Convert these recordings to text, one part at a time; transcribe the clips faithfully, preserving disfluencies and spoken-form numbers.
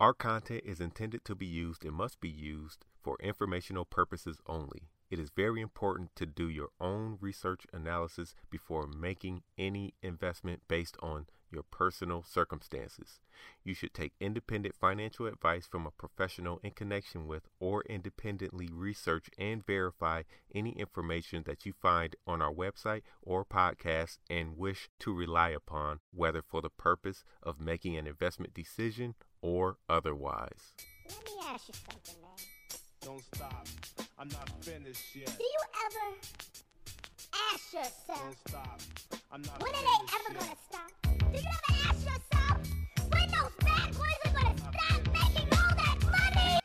Our content is intended to be used and must be used for informational purposes only. It is very important to do your own research analysis before making any investment based on your personal circumstances. You should take independent financial advice from a professional in connection with or independently research and verify any information that you find on our website or podcast and wish to rely upon, whether for the purpose of making an investment decision or otherwise. Let me ask you something, man. Don't stop. I'm not finished yet. Do you ever ask yourself? Don't stop. I'm not when are they ever yet. Gonna stop? Do you ever ask yourself when those bad boys are gonna stop making all that money?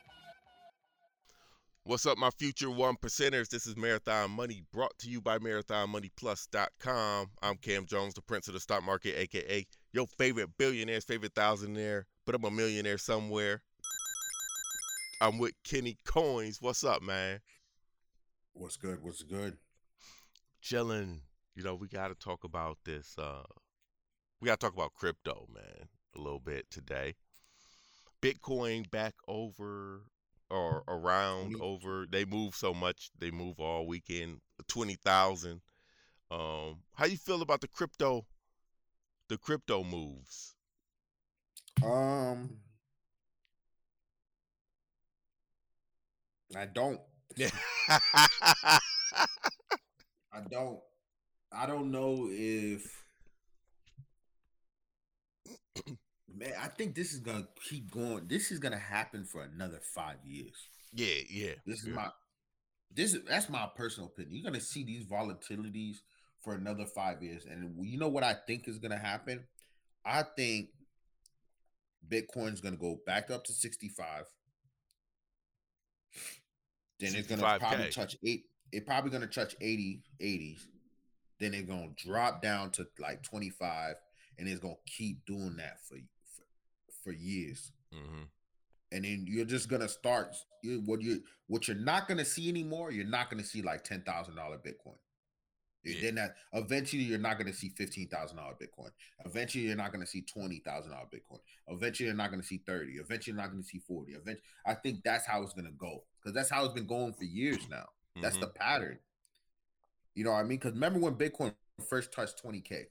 What's up, my future one percenters? This is Marathon Money, brought to you by Marathon Money Plus dot com. I'm Cam Jones, the Prince of the Stock Market, aka your favorite billionaire's favorite thousandaire, but I'm a millionaire somewhere. I'm with Kenny Coins. What's up, man? What's good? What's good? Chilling. You know, we got to talk about this. Uh, we got to talk about crypto, man, a little bit today. Bitcoin back over or around over. They move so much. They move all weekend. twenty thousand. Um, how you feel about the crypto? The crypto moves. Um. I don't. I don't. I don't know if. Man, I think this is gonna keep going. This is gonna happen for another five years. Yeah, yeah. This is yeah. my. This is that's my personal opinion. You're gonna see these volatilities for another five years, and you know what I think is gonna happen. I think Bitcoin's gonna go back up to sixty-five. Then it's gonna probably touch eight. It probably gonna touch eighty, eighties. Then it's gonna drop down to like twenty-five, and it's gonna keep doing that for for, for years. Mm-hmm. And then you're just gonna start. You, what you what you're not gonna see anymore. You're not gonna see like ten thousand dollar Bitcoin. Yeah. Then that eventually you're not gonna see fifteen thousand dollar Bitcoin. Eventually you're not gonna see twenty thousand dollar Bitcoin. Eventually you're not gonna see thirty. Eventually you're not gonna see forty. Eventually, I think that's how it's gonna go. Because that's how it's been going for years now. That's mm-hmm. the pattern. You know what I mean? Because remember when Bitcoin first touched twenty K?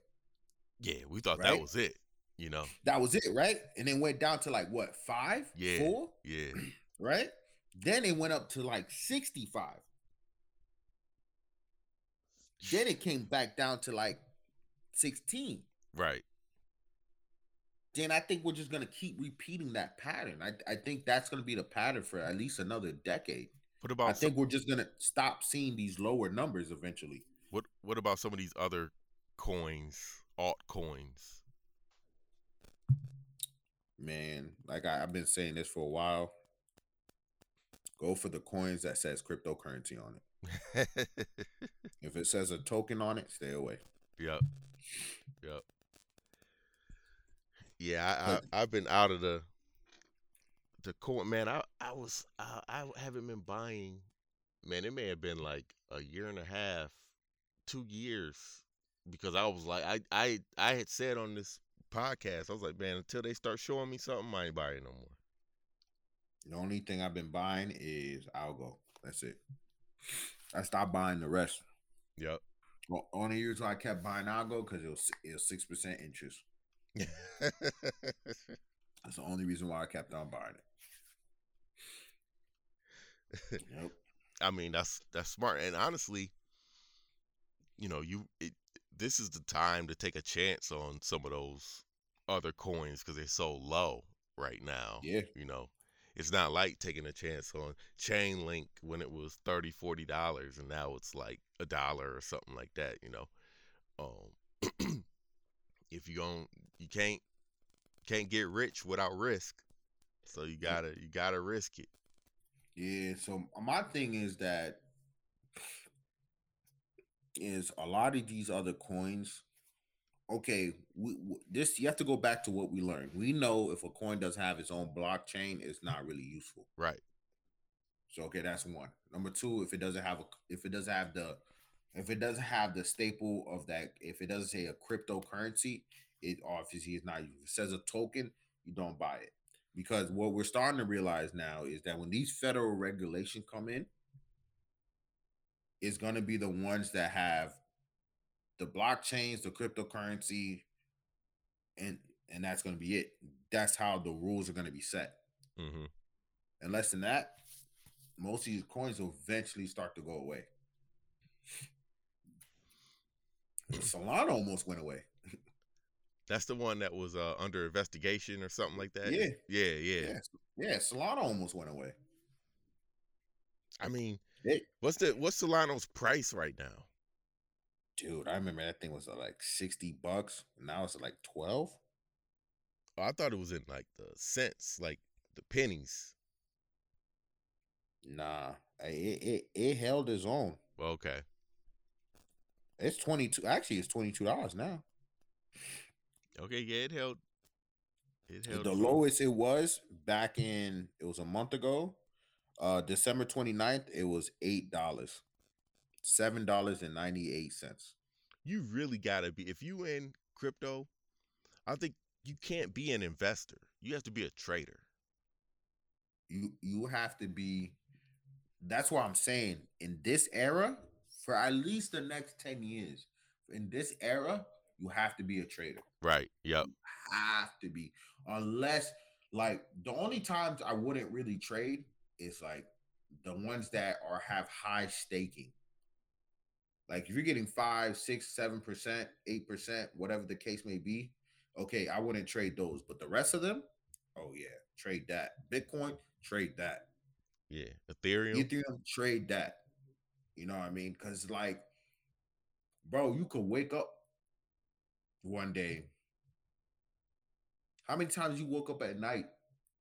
Yeah, we thought right? that was it, you know? That was it, right? And then went down to like, what, five? Yeah. Four? Yeah. Right? Then it went up to like sixty-five. Then it came back down to like sixteen. Right. Then I think we're just going to keep repeating that pattern. I, I think that's going to be the pattern for at least another decade. What about I think some, we're just going to stop seeing these lower numbers eventually. What What about some of these other coins, altcoins? Man, like I, I've been saying this for a while. Go for the coins that says cryptocurrency on it. If it says a token on it, stay away. Yep. Yep. Yeah, I, I, I've been out of the the coin, man. I I was I, I haven't been buying, man. It may have been like a year and a half, two years, because I was like I I, I had said on this podcast, I was like, man, until they start showing me something, I ain't buying no more. The only thing I've been buying is Algo. That's it. I stopped buying the rest. Yep. Well, only reason I kept buying Algo because it was it was six percent interest. That's the only reason why I kept on buying it. Nope. I mean, that's that's smart, and honestly, you know, you it, this is the time to take a chance on some of those other coins because they're so low right now. Yeah, you know, it's not like taking a chance on Chainlink when it was thirty, forty dollars, and now it's like a dollar or something like that. You know, um. If you don't, you can't can't get rich without risk, so you gotta you gotta risk it. Yeah. So my thing is that is a lot of these other coins. Okay, we, we, this you have to go back to what we learned. We know if a coin doesn't have its own blockchain, it's not really useful. Right. So okay, that's one. Number two, if it doesn't have a, if it doesn't have the If it doesn't have the staple of that, if it doesn't say a cryptocurrency, it obviously is not. If it says a token, you don't buy it. Because what we're starting to realize now is that when these federal regulations come in, it's going to be the ones that have the blockchains, the cryptocurrency, and and that's going to be it. That's how the rules are going to be set. Mm-hmm. And less than that, most of these coins will eventually start to go away. Solana almost went away. That's the one that was uh, under investigation or something like that. Yeah. yeah, yeah, yeah, yeah. Solana almost went away. I mean, it, what's the what's Solana's price right now? Dude, I remember that thing was like sixty bucks. Now it's like twelve. Oh, I thought it was in like the cents, like the pennies. Nah, it it, it held its own. Okay. It's twenty two. Actually, it's twenty two dollars now. Okay, yeah, it held. It held. The lowest it was back in, it was a month ago, uh, December twenty-ninth, it was eight dollars, seven dollars and ninety-eight cents. You really got to be, if you in crypto, I think you can't be an investor. You have to be a trader. You, you have to be, that's why I'm saying in this era, for at least the next ten years, in this era, you have to be a trader. Right. Yep. You have to be. Unless, like, the only times I wouldn't really trade is like the ones that are have high staking. Like if you're getting five, six, seven percent, eight percent, whatever the case may be, okay, I wouldn't trade those. But the rest of them, oh yeah, trade that. Bitcoin, trade that. Yeah. Ethereum. Ethereum, trade that. You know what I mean? Because like, bro, you could wake up one day. How many times you woke up at night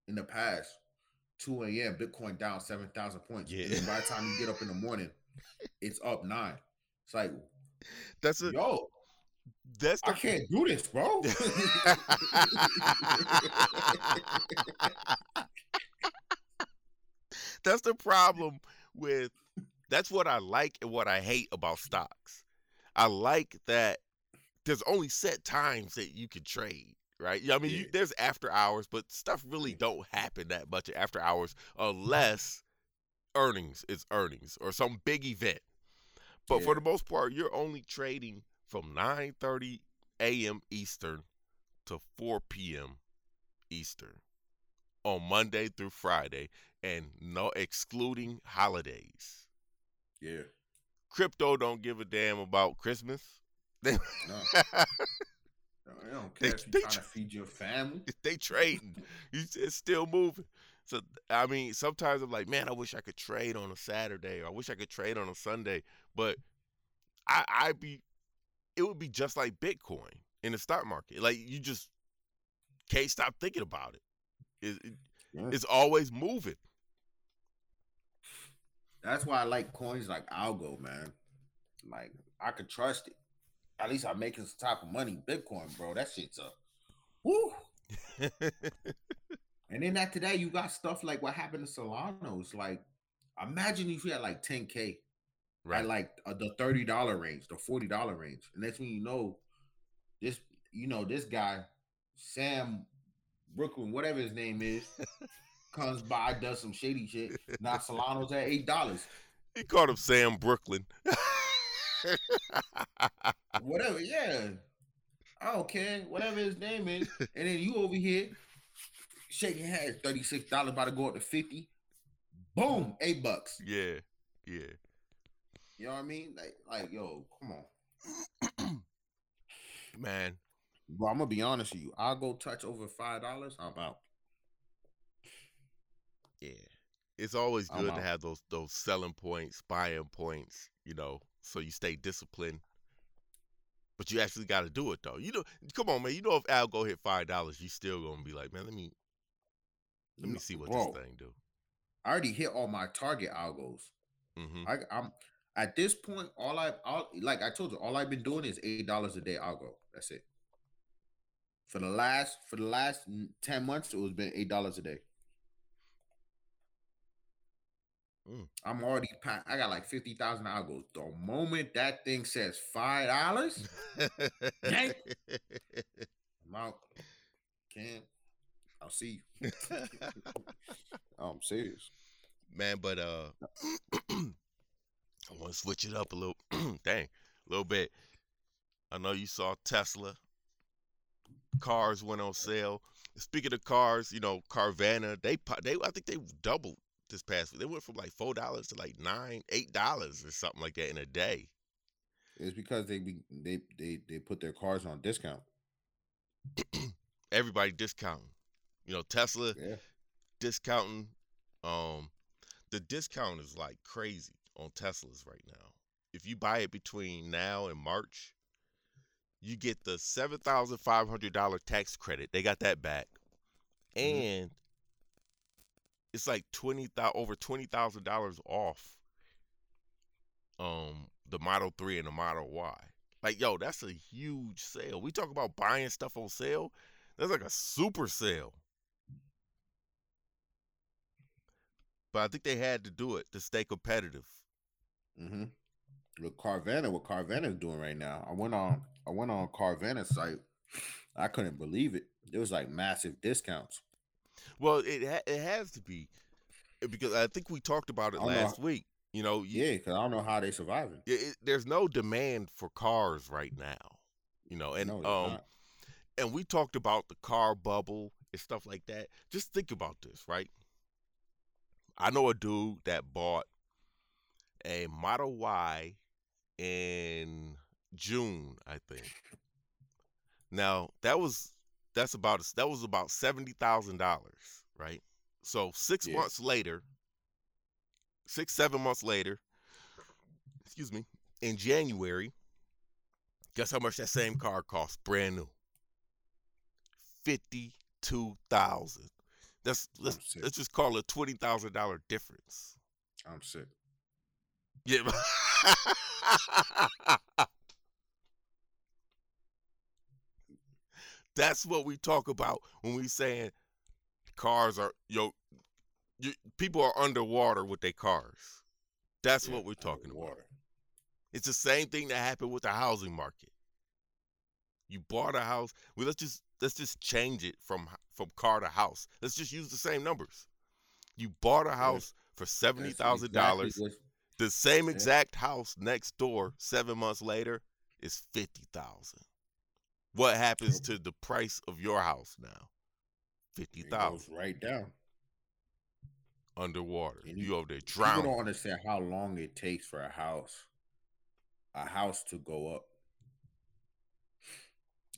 in the past, two a.m., Bitcoin down seven thousand points. Yeah. And by the time you get up in the morning, it's up nine. It's like, that's a, yo, that's the, I can't do this, bro. That's the problem with, that's what I like and what I hate about stocks. I like that there's only set times that you can trade, right? I mean, yeah. you, there's after hours, but stuff really don't happen that much after hours unless earnings is earnings or some big event. But yeah. for the most part, you're only trading from nine thirty a.m. Eastern to four p.m. Eastern on Monday through Friday, and no excluding holidays. Yeah. Crypto don't give a damn about Christmas. They, no. no, they don't care they, if you're trying tra- to feed your family. They trading. It's still moving. So, I mean, sometimes I'm like, man, I wish I could trade on a Saturday, or I wish I could trade on a Sunday. But I, I'd be, it would be just like Bitcoin in the stock market. Like, you just can't stop thinking about it. it, it yeah. It's always moving. That's why I like coins like Algo, man. Like, I could trust it. At least I'm making some type of money. Bitcoin, bro, that shit's up. Woo! And then after that, you got stuff like what happened to Solana's. Like, imagine if you had like ten K, right? At like uh, the thirty dollars range, the forty dollars range. And that's when you know this. You know this guy, Sam Brooklyn, whatever his name is, comes by, does some shady shit. Now Solana's at eight dollars. He called him Sam Brooklyn. Whatever, yeah, I don't care, whatever his name is. And then you over here shaking hands, thirty-six dollars, about to go up to fifty. Boom, eight bucks. Yeah, yeah. You know what I mean? Like, like, yo, come on, man. Bro, I'm gonna be honest with you. I'll go touch over five dollars. I'm out. Yeah, it's always good to have those those selling points, buying points. You know. So you stay disciplined, but you actually got to do it though. You know, come on, man. You know, if Algo hit five dollars, you still gonna be like, man, let me, let me see what Bro, this thing do. I already hit all my target algos. Mm-hmm. I, I'm at this point, all I, all like I told you, all I've been doing is eight dollars a day algo. That's it. For the last, for the last ten months, it was been eight dollars a day. Mm. I'm already, I got like fifty thousand algos. The moment that thing says five dollars, I'm out. Can't. I'll see you. I'm serious. Man, but uh, I want to switch it up a little. Dang, a little bit. I know you saw Tesla. Cars went on sale. Speaking of cars, you know, Carvana, they they I think they doubled this past week. They went from like four dollars to like nine, eight dollars or something like that in a day. It's because they they they they put their cars on discount. Everybody discounting, you know, Tesla yeah. discounting. Um, the discount is like crazy on Teslas right now. If you buy it between now and March, you get the seven thousand five hundred dollar tax credit. They got that back, and mm-hmm. it's like twenty thousand over twenty thousand dollars off. Um, the Model three and the Model Y. Like, yo, that's a huge sale. We talk about buying stuff on sale. That's like a super sale. But I think they had to do it to stay competitive. Mm-hmm. Look, Carvana, what Carvana is doing right now. I went on. I went on Carvana's site. I couldn't believe it. There was like massive discounts. Well, it ha- it has to be, because I think we talked about it last know. week. You know, you, yeah, because I don't know how they surviving. It, it, there's no demand for cars right now. You know, and no, um, not. and we talked about the car bubble and stuff like that. Just think about this, right? I know a dude that bought a Model Y in June, I think. Now that was that's about that was about seventy thousand dollars, right? So six yeah. months later, six seven months later, excuse me, in January, guess how much that same car costs, brand new? Fifty two thousand. That's let's let's just call it twenty thousand dollar difference. I'm sick. Yeah. That's what we talk about when we saying cars are, yo, you, people are underwater with their cars. That's yeah, what we're talking underwater. about. It's the same thing that happened with the housing market. You bought a house. Well, let's just let's just change it from from car to house. Let's just use the same numbers. You bought a house for seventy thousand dollars. The same exact house next door seven months later is fifty thousand. What happens to the price of your house now? Fifty thousand. Right down. Underwater. You, you over there drowning. You don't understand how long it takes for a house, a house to go up.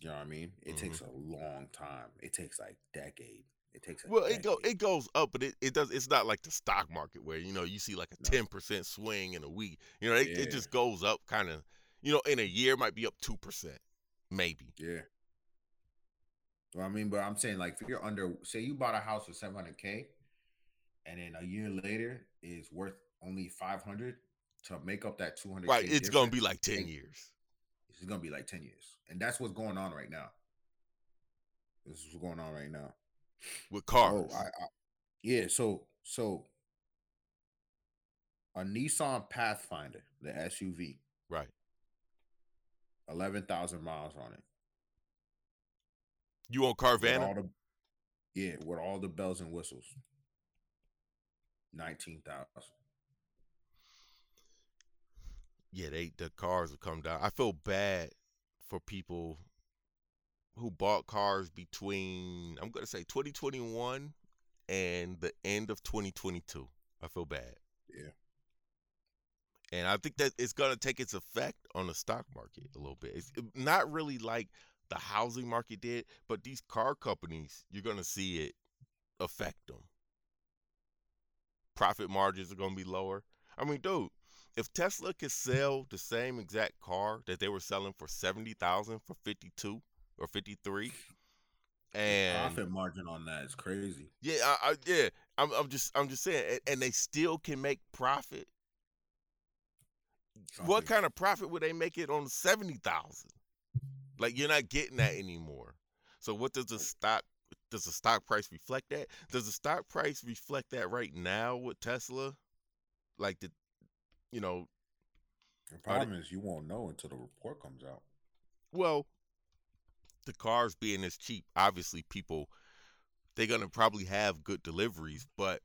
You know what I mean? It mm-hmm. takes a long time. It takes like decade. It takes a well, decade. it go it goes up, but it, it does. It's not like the stock market where you know you see like a ten no. percent swing in a week. You know, it, yeah. it just goes up, kind of. You know, in a year it might be up two percent. Maybe. Yeah. Well, I mean, but I'm saying like if you're under, say you bought a house for seven hundred K and then a year later is worth only five hundred to make up that two hundred K. Right. It's going to be like ten years. It's going to be like ten years. And that's what's going on right now. This is what's going on right now. With cars. So I, I, yeah. So, so a Nissan Pathfinder, the S U V. Right. eleven thousand miles on it. You on Carvana? With the, yeah, with all the bells and whistles. nineteen thousand. Yeah, they the cars have come down. I feel bad for people who bought cars between, I'm going to say twenty twenty-one and the end of twenty twenty-two. I feel bad. Yeah. And I think that it's going to take its effect on the stock market a little bit. It's not really like the housing market did, but these car companies, you're going to see it affect them. Profit margins are going to be lower. I mean, dude, if Tesla could sell the same exact car that they were selling for seventy thousand dollars for fifty-two or fifty-three, and the profit margin on that is crazy. Yeah, I, I, yeah. I'm, I'm just, I'm just saying, and they still can make profit. Something. What kind of profit would they make it on seventy thousand? Like, you're not getting that anymore. So what does the stock does the stock price reflect that? Does the stock price reflect that right now with Tesla? Like the you know the problem is you won't know until the report comes out. Well, the cars being this cheap, obviously people they're going to probably have good deliveries. But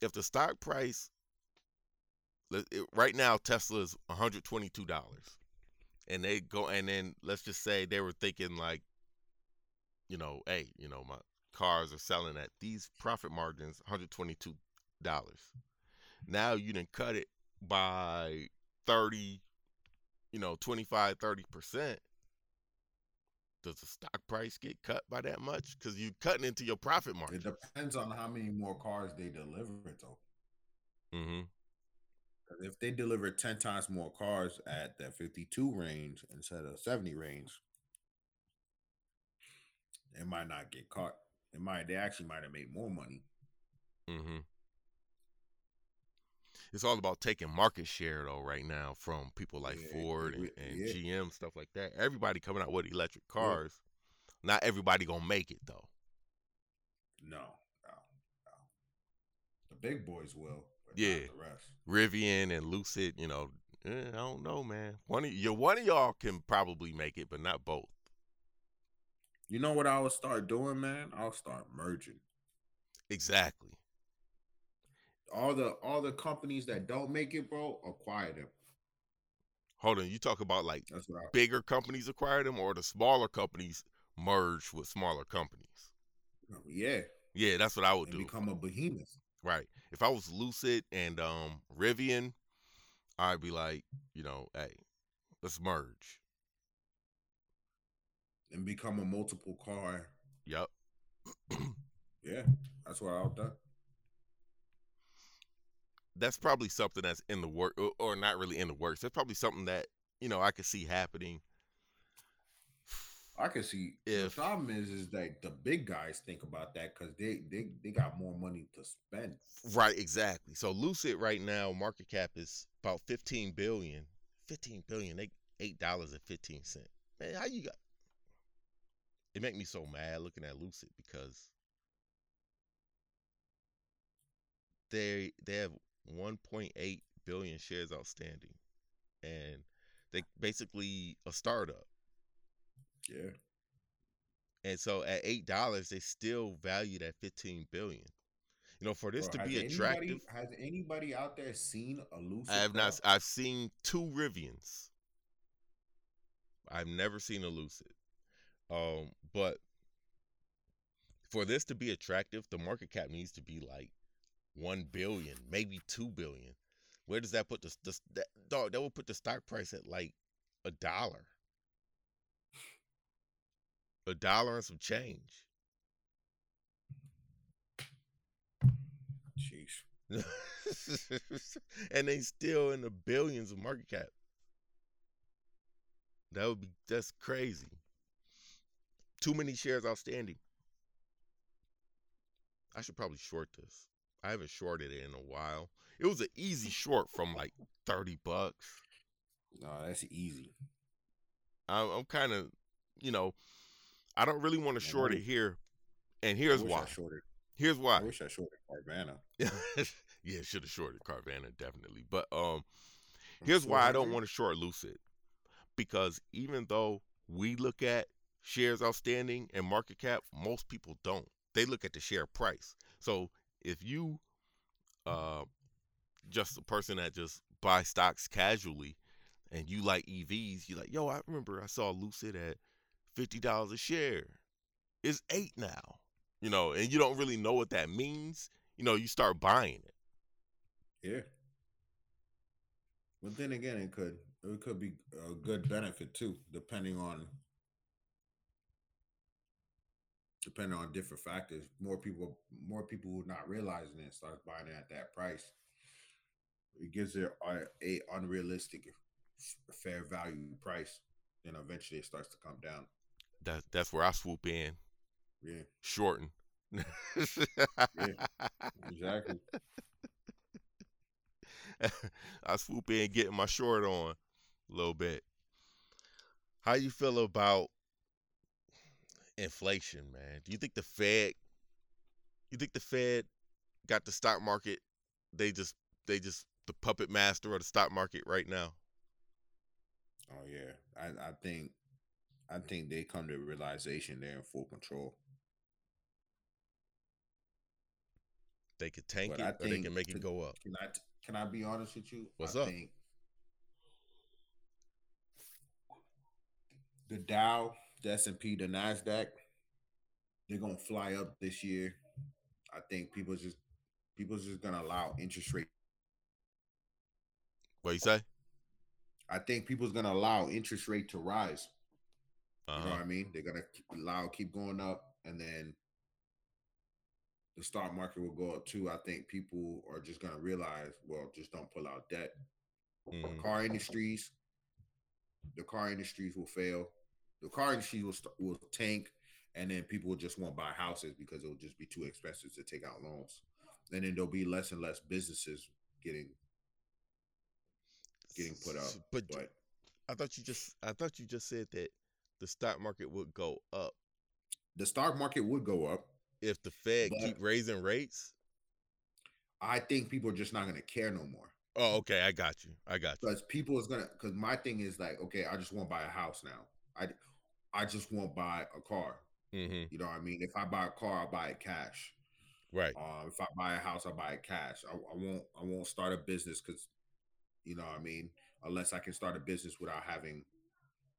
if the stock price, right now Tesla is one hundred twenty-two dollars, and they go, and then let's just say they were thinking like, you know, hey, you know, my cars are selling at these profit margins, one hundred twenty-two dollars. Now you done cut it by thirty, you know, twenty-five, thirty percent. Does the stock price get cut by that much? Because you're cutting into your profit margin. It depends on how many more cars they deliver, though. Mm-hmm. If they deliver ten times more cars at that fifty-two range instead of seventy range, they might not get caught. They might. They actually might have made more money. Mm-hmm. It's all about taking market share, though, right now from people like yeah, Ford and, and yeah. G M, stuff like that. Everybody coming out with electric cars. Yeah. Not everybody going to make it, though. No, no, no. The big boys will, but yeah. not the rest. Rivian and Lucid, you know, eh, I don't know, man. One of, you, one of y'all can probably make it, but not both. You know what I will start doing, man? I'll start merging. Exactly. All the all the companies that don't make it, bro, acquire them. Hold on, you talk about like bigger mean. companies acquire them, or the smaller companies merge with smaller companies? Yeah, yeah, that's what I would and do. Become a behemoth, right? If I was Lucid and um, Rivian, I'd be like, you know, hey, let's merge and become a multiple car. Yep. Yeah, that's what I'll do. That's probably something that's in the work, or, or not really in the works. That's probably something that, you know, I could see happening. I could see. If, the problem is, is that the big guys think about that because they, they, they got more money to spend. Right, exactly. So Lucid right now, market cap is about fifteen billion dollars. fifteen billion dollars, they eight dollars and fifteen cents. Man, how you got? It make me so mad looking at Lucid because they they have one point eight billion shares outstanding, and they basically a startup. Yeah. And so at eight dollars, they still valued at fifteen billion. You know, for this Bro, to be attractive, anybody, has anybody out there seen a Lucid? I have car? not. I've seen two Rivians. I've never seen a Lucid. Um, but for this to be attractive, the market cap needs to be like One billion, maybe two billion. Where does that put the, the that, dog? That will put the stock price at like a dollar, a dollar and some change. Jeez, and they still in the billions of market cap. That would be that's crazy. Too many shares outstanding. I should probably short this. I haven't shorted it in a while. It was an easy short from like thirty bucks. No, that's easy. I'm, I'm kind of, you know, I don't really want to short it here. And here's why. Here's why. I wish I shorted Carvana. Yeah, should have shorted Carvana, definitely. But um, here's why I don't want to short Lucid. Because even though we look at shares outstanding and market cap, most people don't. They look at the share price. So, if you, uh, just a person that just buy stocks casually, and you like E Vs, you like, yo, I remember I saw Lucid at fifty dollars a share. It's eight now, you know, and you don't really know what that means. You know, you start buying it. Yeah. But then again, it could it could be a good benefit too, depending on. Depending on different factors, more people, more people who are not realizing it starts buying it at that price. It gives it a unrealistic fair value price, and eventually it starts to come down. That that's where I swoop in. Yeah, shorten. Yeah, exactly. I swoop in, getting my short on a little bit. How you feel about inflation, man? Do you think the Fed you think the Fed got the stock market? They just they just the puppet master of the stock market right now? Oh yeah. I, I think I think they come to the realization they're in full control. They could tank it, or they can make it go up. Can I, can I be honest with you? What's up? I think the Dow, the S and P, the NASDAQ, they're going to fly up this year. I think people just people's just going to allow interest rate. What you say? I think people's going to allow interest rate to rise. Uh-huh. You know what I mean? They're going to keep, allow keep going up, and then the stock market will go up too. I think people are just going to realize, well, just don't pull out debt. Mm. The car industries, the car industries will fail. The car industry will will tank, and then people will just won't buy houses because it will just be too expensive to take out loans. And then there'll be less and less businesses getting getting put up. But, but I thought you just I thought you just said that the stock market would go up. The stock market would go up if the Fed keep raising rates. I think people are just not going to care no more. Oh, okay. I got you. I got you. Because people is going to, because my thing is like, okay, I just want to buy a house now. I, I just want to buy a car. Mm-hmm. You know what I mean? If I buy a car, I buy it cash. Right. Uh, if I buy a house, I buy it cash. I, I won't, I won't start a business because, you know what I mean? Unless I can start a business without having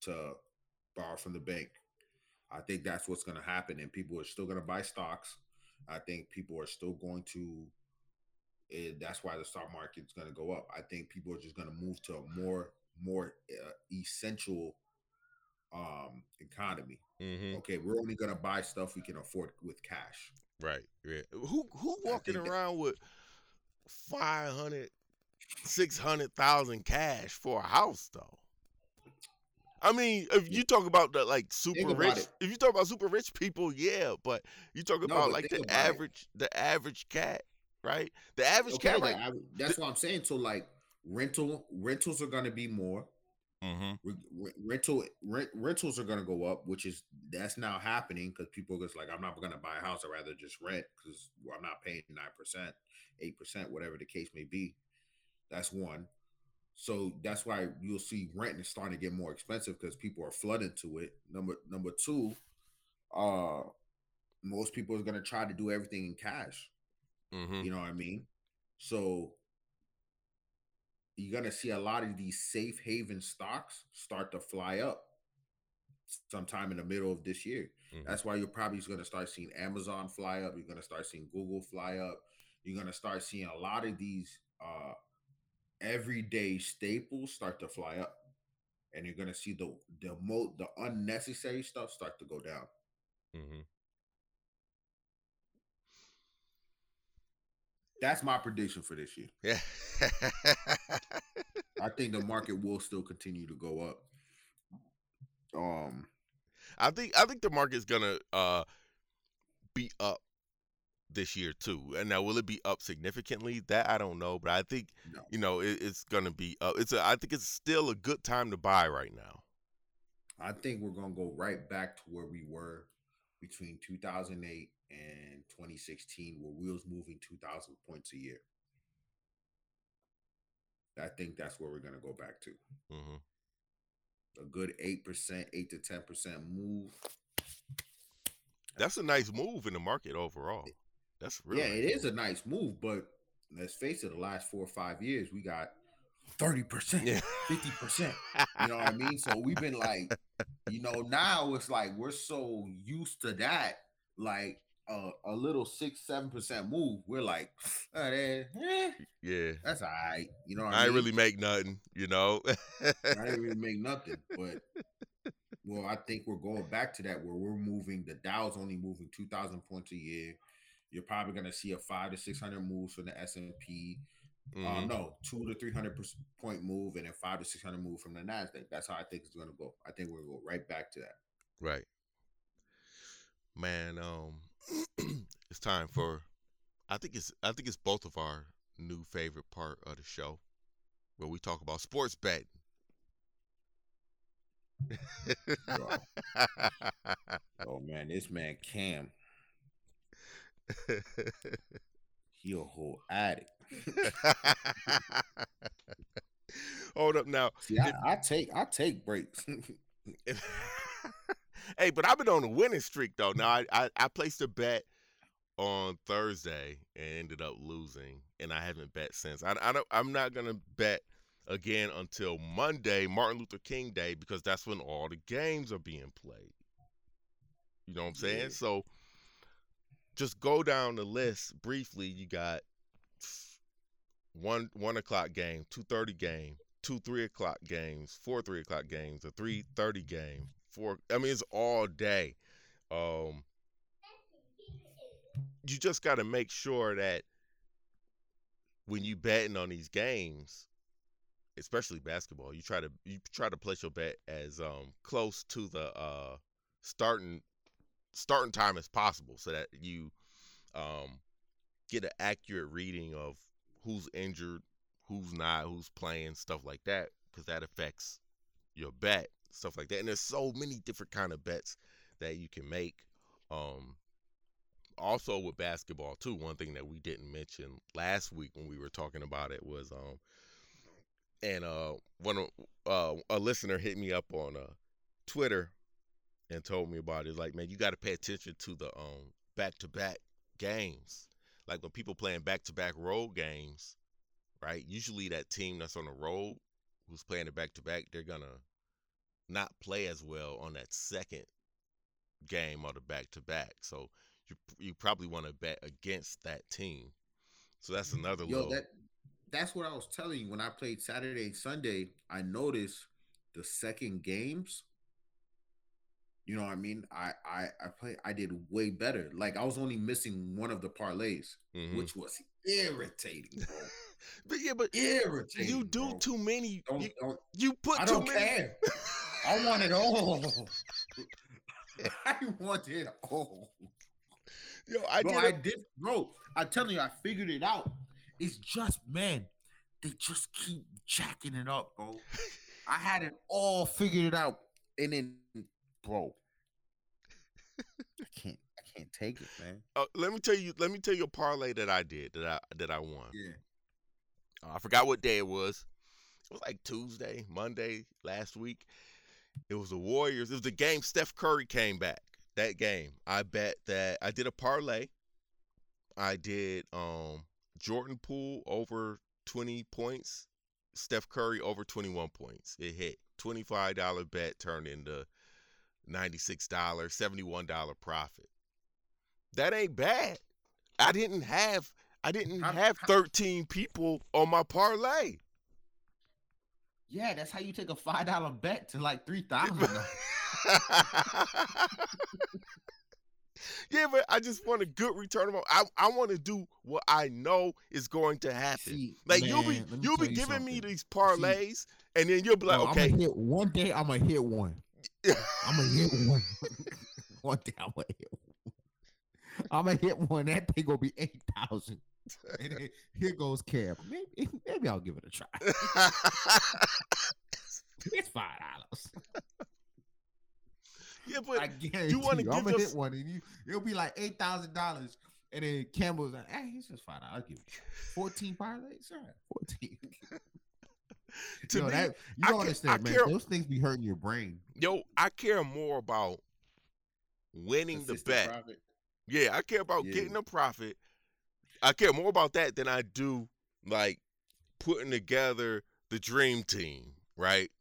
to borrow from the bank. I think that's what's going to happen, and people are still going to buy stocks. I think people are still going to – that's why the stock market's going to go up. I think people are just going to move to a more more uh, essential um, economy. Mm-hmm. Okay, we're only going to buy stuff we can afford with cash. Right. Yeah. Who who walking around that, with five hundred thousand dollars, six hundred thousand dollars cash for a house, though? I mean, if you talk about the like super rich, it. if you talk about super rich people, yeah, but you talk about no, like the about average, it. the average cat, right? The average okay, cat, like, like that's th- what I'm saying. So like rental rentals are going to be more. Mm-hmm. Re- re- rental rent, rentals are going to go up, which is that's now happening because people are just like, I'm not going to buy a house. I'd rather just rent because well, I'm not paying nine percent, eight percent, whatever the case may be. That's one. So that's why you'll see rent is starting to get more expensive because people are flooding to it. Number number two, uh, most people are going to try to do everything in cash. Mm-hmm. You know what I mean? So you're going to see a lot of these safe haven stocks start to fly up sometime in the middle of this year. Mm-hmm. That's why you're probably going to start seeing Amazon fly up. You're going to start seeing Google fly up. You're going to start seeing a lot of these uh everyday staples start to fly up, and you're gonna see the the mo- the unnecessary stuff start to go down. Mm-hmm. That's my prediction for this year. Yeah, I think the market will still continue to go up. Um, I think I think the market's gonna uh be up this year too. And now will it be up significantly? That I don't know, but I think no. you know it, it's gonna be up. It's a, I think it's still a good time to buy right now. I think we're gonna go right back to where we were between two thousand eight and twenty sixteen, where we was moving two thousand points a year. I think that's where we're gonna go back to. Mm-hmm. A good eight percent, eight to ten percent move. That's a nice move in the market overall. It, That's really yeah, it cool. is a nice move, but let's face it, the last four or five years, we got thirty percent, yeah. fifty percent. You know what I mean? So we've been like, you know, now it's like we're so used to that, like uh, a little six, seven percent move. We're like, oh, that, eh, yeah, that's all right. You know what I mean? I really make nothing, you know? I didn't really make nothing, but well, I think we're going back to that where we're moving, the Dow's only moving two thousand points a year. You're probably gonna see a five to six hundred moves from the S and P. Mm-hmm. Uh, no, two to three hundred point move, and then five to six hundred move from the NASDAQ. That's how I think it's gonna go. I think we're gonna go right back to that. Right, man. Um, it's time for. I think it's. I think it's both of our new favorite part of the show, where we talk about sports betting. Oh man, this man Cam. He a whole addict. Hold up now. See, I, I take I take breaks. Hey, but I've been on a winning streak though. Now I, I, I placed a bet on Thursday and ended up losing, and I haven't bet since. I, I don't, I'm not going to bet again until Monday, Martin Luther King Day, because that's when all the games are being played. You know what I'm saying? Yeah. So just go down the list briefly. You got one one o'clock game, two thirty game, two three o'clock games, four three o'clock games, a three thirty game, four. I mean, it's all day. Um, you just got to make sure that when you betting on these games, especially basketball, you try to you try to place your bet as um close to the uh starting starting time as possible, so that you um get an accurate reading of who's injured, who's not, who's playing, stuff like that, because that affects your bet, stuff like that. And there's so many different kind of bets that you can make. Um, also with basketball too, one thing that we didn't mention last week when we were talking about it was, um, and uh, one of, uh, a listener hit me up on uh, Twitter and told me about it. It's like, man, you got to pay attention to the um back-to-back games. Like when people playing back-to-back road games, right? Usually that team that's on the road who's playing it back-to-back, they're going to not play as well on that second game or the back-to-back. So you you probably want to bet against that team. So that's another Yo, little... That, that's what I was telling you. When I played Saturday and Sunday, I noticed the second games... You know what I mean? I, I I play. I did way better. Like I was only missing one of the parlays, mm-hmm. which was irritating, bro. But yeah, but irritating. You do bro. too many. Don't, you, don't, you put. I too don't many. care. I want it all. I want it all. Yo, I bro, did. I a- did, bro. I tell you, I figured it out. It's just man, they just keep jacking it up, bro. I had it all figured out, and then. Bro, I can't. I can't take it, man. Uh, let me tell you. Let me tell you a parlay that I did that I that I won. Yeah. Uh, I forgot what day it was. It was like Tuesday, Monday last week. It was the Warriors. It was the game Steph Curry came back. That game, I bet that I did a parlay. I did um, Jordan Poole over twenty points. Steph Curry over twenty-one points. It hit. twenty-five dollars bet turned into ninety-six dollars, seventy-one dollars profit. That ain't bad. I didn't have I didn't how, have thirteen how, people on my parlay. Yeah, that's how you take a five dollars bet to like three thousand dollars. Yeah, but I just want a good return of all. I I want to do what I know is going to happen. See, like man, you'll be you'll be you giving something. me these parlays, See, and then you'll be like, no, okay, I'm gonna hit one day I'm gonna hit one. I'm gonna hit one. One day I'm gonna hit one. I'm gonna hit one. That thing gonna be eight thousand. And then here goes Cam. Maybe, maybe I'll give it a try. It's five dollars. Yeah, but I guarantee you want to give us just... one, and you it'll be like eight thousand dollars. And then Cam was like, "Hey, it's just five dollars. I'll give you fourteen parlays, sure, fourteen." To yo, me, that, you don't I understand, care, man. Care, those things be hurting your brain. Yo, I care more about winning Assistant the bet. Profit. Yeah, I care about yeah. getting a profit. I care more about that than I do like putting together the dream team, right?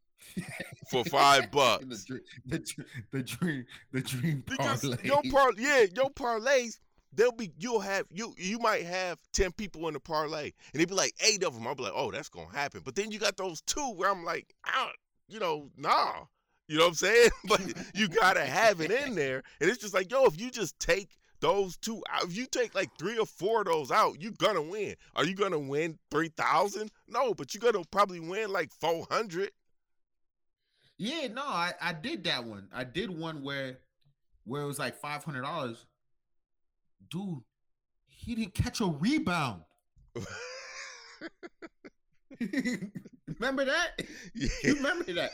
For five bucks. the, dream, the, the dream, the dream parlay. Your par, yeah, your parlays. They'll be you'll have you you might have ten people in the parlay and they'd be like eight of them. I'll be like, oh, that's gonna happen. But then you got those two where I'm like, ah, you know, nah. You know what I'm saying? But you gotta have it in there. And it's just like, yo, if you just take those two out, if you take like three or four of those out, you're gonna win. Are you gonna win three thousand? No, but you're gonna probably win like four hundred. Yeah, no, I, I did that one. I did one where where it was like five hundred dollars. Dude, he didn't catch a rebound. Remember that? Yeah. You remember that,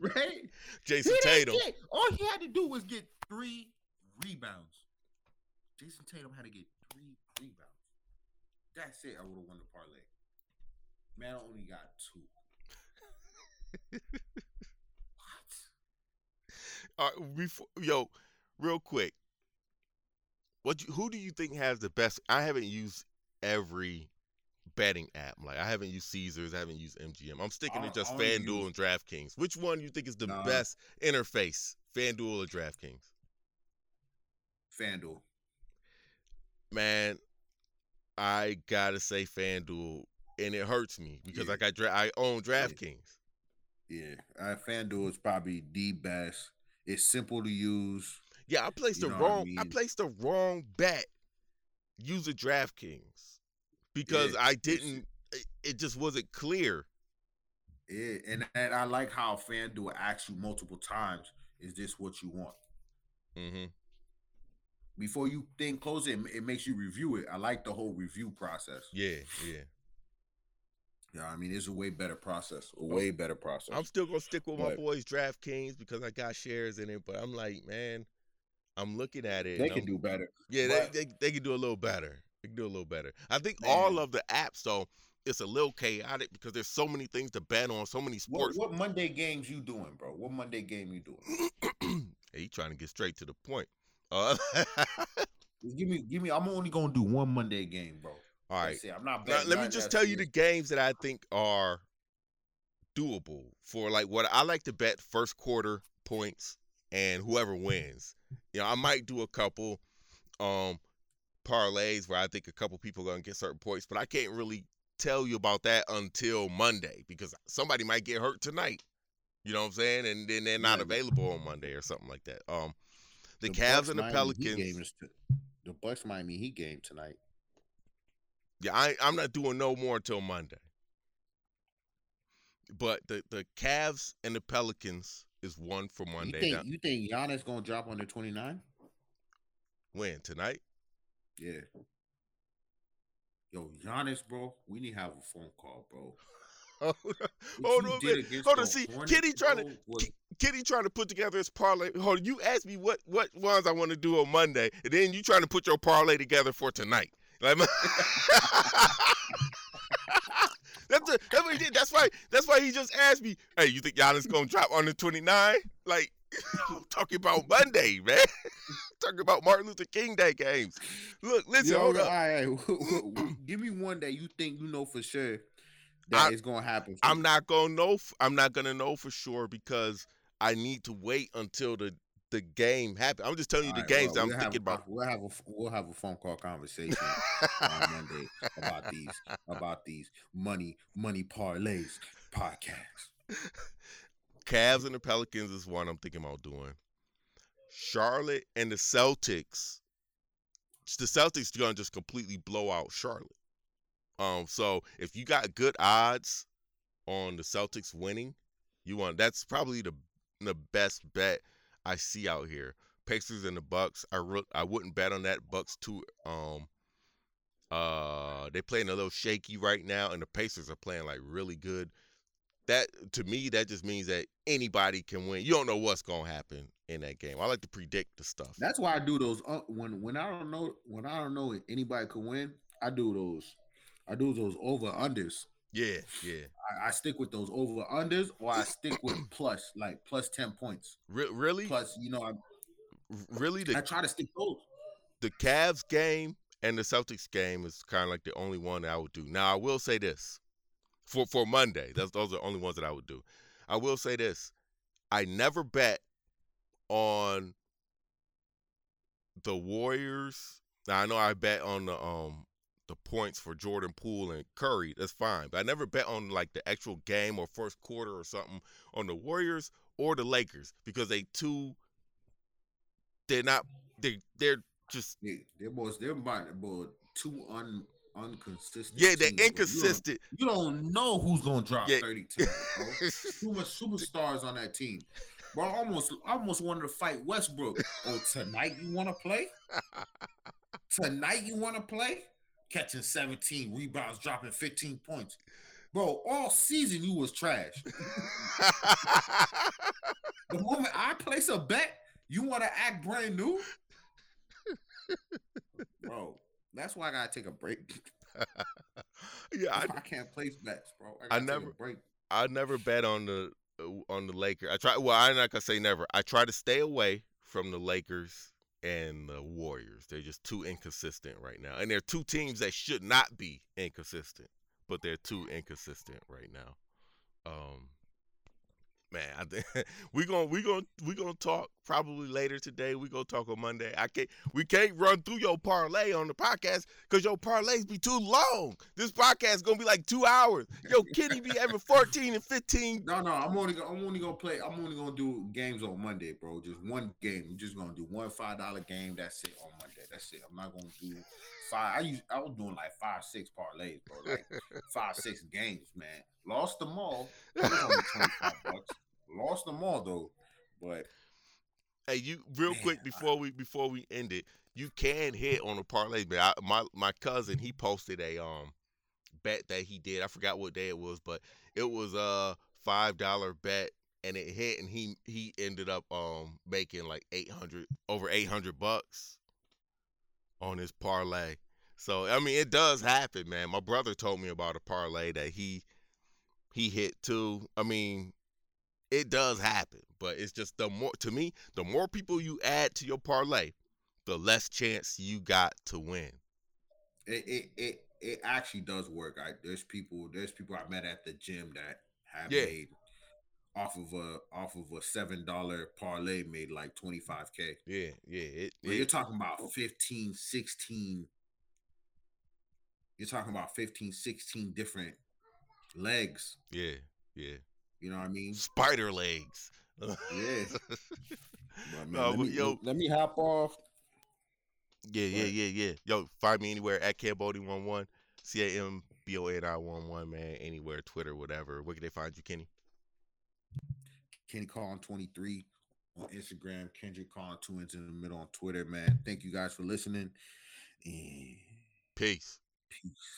right? Jason Tatum. Get, all he had to do was get three rebounds. Jason Tatum had to get three rebounds. That's it. I would have won the parlay. Man, I only got two. What? Uh, before, yo, real quick. What? Do, who do you think has the best? I haven't used every betting app. Like I haven't used Caesars. I haven't used M G M. I'm sticking I, to just FanDuel use, and DraftKings. Which one do you think is the nah. best interface? FanDuel or DraftKings? FanDuel. Man, I gotta say FanDuel, and it hurts me because yeah. I got dra- I own DraftKings. Yeah, yeah. Uh, FanDuel is probably the best. It's simple to use. Yeah, I placed you the wrong. I, mean? I placed the wrong bet. Using DraftKings because yeah, I didn't. It, it just wasn't clear. Yeah, and, and I like how FanDuel asks you multiple times, "Is this what you want?" Mm-hmm. Before you think close it, it makes you review it. I like the whole review process. Yeah, yeah. Yeah, I mean, it's a way better process. A way better process. I'm still going to stick with but, my boys, DraftKings, because I got shares in it. But I'm like, man, I'm looking at it. They can I'm, do better. Yeah, but, they, they they can do a little better. They can do a little better. I think man. all of the apps, though, it's a little chaotic because there's so many things to bet on, so many sports. What, what Monday games you doing, bro? What Monday game you doing? Hey, you trying to get straight to the point. Uh, give me, give me. I'm only gonna do one Monday game, bro. All right. I'm not now, let me just tell you the games that I think are doable for like what I like to bet first quarter points and whoever wins. You know, I might do a couple um parlays where I think a couple people are gonna get certain points, but I can't really tell you about that until Monday because somebody might get hurt tonight. You know what I'm saying? And then they're not yeah. available on Monday or something like that. Um. The, the Cavs Bucks, and the Miami Pelicans. Game is t- the Bucks Miami Heat game tonight. Yeah, I, I'm not doing no more until Monday. But the, the Cavs and the Pelicans is one for Monday. You think, you think Giannis going to drop on the twenty-nine? When? Tonight? Yeah. Yo, Giannis, bro, we need to have a phone call, bro. Hold on, hold on, man. Hold on. See, Kitty trying to was... Kitty trying to put together his parlay. Hold on, you asked me what what ones I want to do on Monday, and then you trying to put your parlay together for tonight. Like, that's a, that's what he did. That's why that's why he just asked me. Hey, you think Giannis gonna drop on the twenty-nine? Like, I'm talking about Monday, man. Talking about Martin Luther King Day games. Look, listen, Yo, hold on. All right. Give me one that you think you know for sure. That I, is gonna happen. I'm not gonna know. I'm not gonna know for sure because I need to wait until the, the game happens. I'm just telling you All the right, games well, that we'll I'm thinking a, about. We'll have a we'll have a phone call conversation on Monday about these about these money money parlays podcasts. Cavs and the Pelicans is one I'm thinking about doing. Charlotte and the Celtics. The Celtics are gonna just completely blow out Charlotte. Um, so if you got good odds on the Celtics winning, you want that's probably the the best bet I see out here. Pacers and the Bucks, I re- I wouldn't bet on that. Bucks too. Um, uh, they playing a little shaky right now, and the Pacers are playing like really good. That to me, that just means that anybody can win. You don't know what's gonna happen in that game. I like to predict the stuff. That's why I do those uh, when when I don't know when I don't know if anybody can win. I do those. I do those over-unders. Yeah, yeah. I, I stick with those over-unders or I stick with plus, like plus ten points. Re- really? Plus, you know, I really the, I try to stick those. The Cavs game and the Celtics game is kind of like the only one I would do. Now, I will say this. For for Monday, that's, those are the only ones that I would do. I will say this. I never bet on the Warriors. Now, I know I bet on the – um. the points for Jordan Poole and Curry, that's fine. But I never bet on, like, the actual game or first quarter or something on the Warriors or the Lakers because they two they're not – they they're just yeah, – They're both, they're both too un, inconsistent. Yeah, they're teams, inconsistent. You don't, you don't know who's going to drop yeah. thirty times, bro. Too much superstars on that team. Bro, I almost, I almost wanted to fight Westbrook. Oh, tonight you want to play? Tonight you want to play? Catching seventeen rebounds, dropping fifteen points. Bro, all season you was trash. The moment I place a bet, you want to act brand new? Bro, that's why I got to take a break. yeah, I, I can't place bets, bro. I, I never break. I never bet on the on the Lakers. I try well, I'm not going to say never. I try to stay away from the Lakers and the Warriors. They're just too inconsistent right now. And they're two teams that should not be inconsistent, but they're too inconsistent right now. Um, man, I think we're gonna we gonna we gonna talk probably later today. We gonna talk on Monday. I can't we can't run through your parlay on the podcast because your parlays be too long. This podcast gonna be like two hours. Yo, Kenny be having fourteen and fifteen. No, no, I'm only I'm only gonna play. I'm only gonna do games on Monday, bro. Just one game. I'm just gonna do one five dollar game. That's it on Monday. That's it. I'm not gonna do five. I used I was doing like five six parlays, bro. Like five six games, man. Lost them all. twenty-five bucks. Lost them all though. But hey, you real man, quick before I, we before we end it, you can hit on a parlay. But I, my my cousin he posted a um bet that he did. I forgot what day it was, but it was a five dollar bet and it hit, and he he ended up um making like eight hundred over eight hundred bucks on his parlay. So I mean, it does happen, man. My brother told me about a parlay that he. He hit two. I mean, it does happen, but it's just the more, to me, the more people you add to your parlay, the less chance you got to win. It it it, it actually does work. I there's people there's people I met at the gym that have yeah. made off of a off of a seven dollar parlay made like twenty-five K. Yeah, yeah. It, it, you're talking about fifteen, sixteen. You're talking about fifteen, sixteen different legs. Yeah, yeah. You know what I mean? Spider legs. Yeah. Man, no, let, me, yo, let me hop off. Yeah, yeah, yeah, yeah. Yo, find me anywhere at Camboni eleven, C A M B O N I eleven, man. Anywhere, Twitter, whatever. Where can they find you, Kenny? Kenny Collin twenty-three on Instagram. Kendrick Collin two ends in the middle on Twitter, man. Thank you guys for listening. And peace. Peace.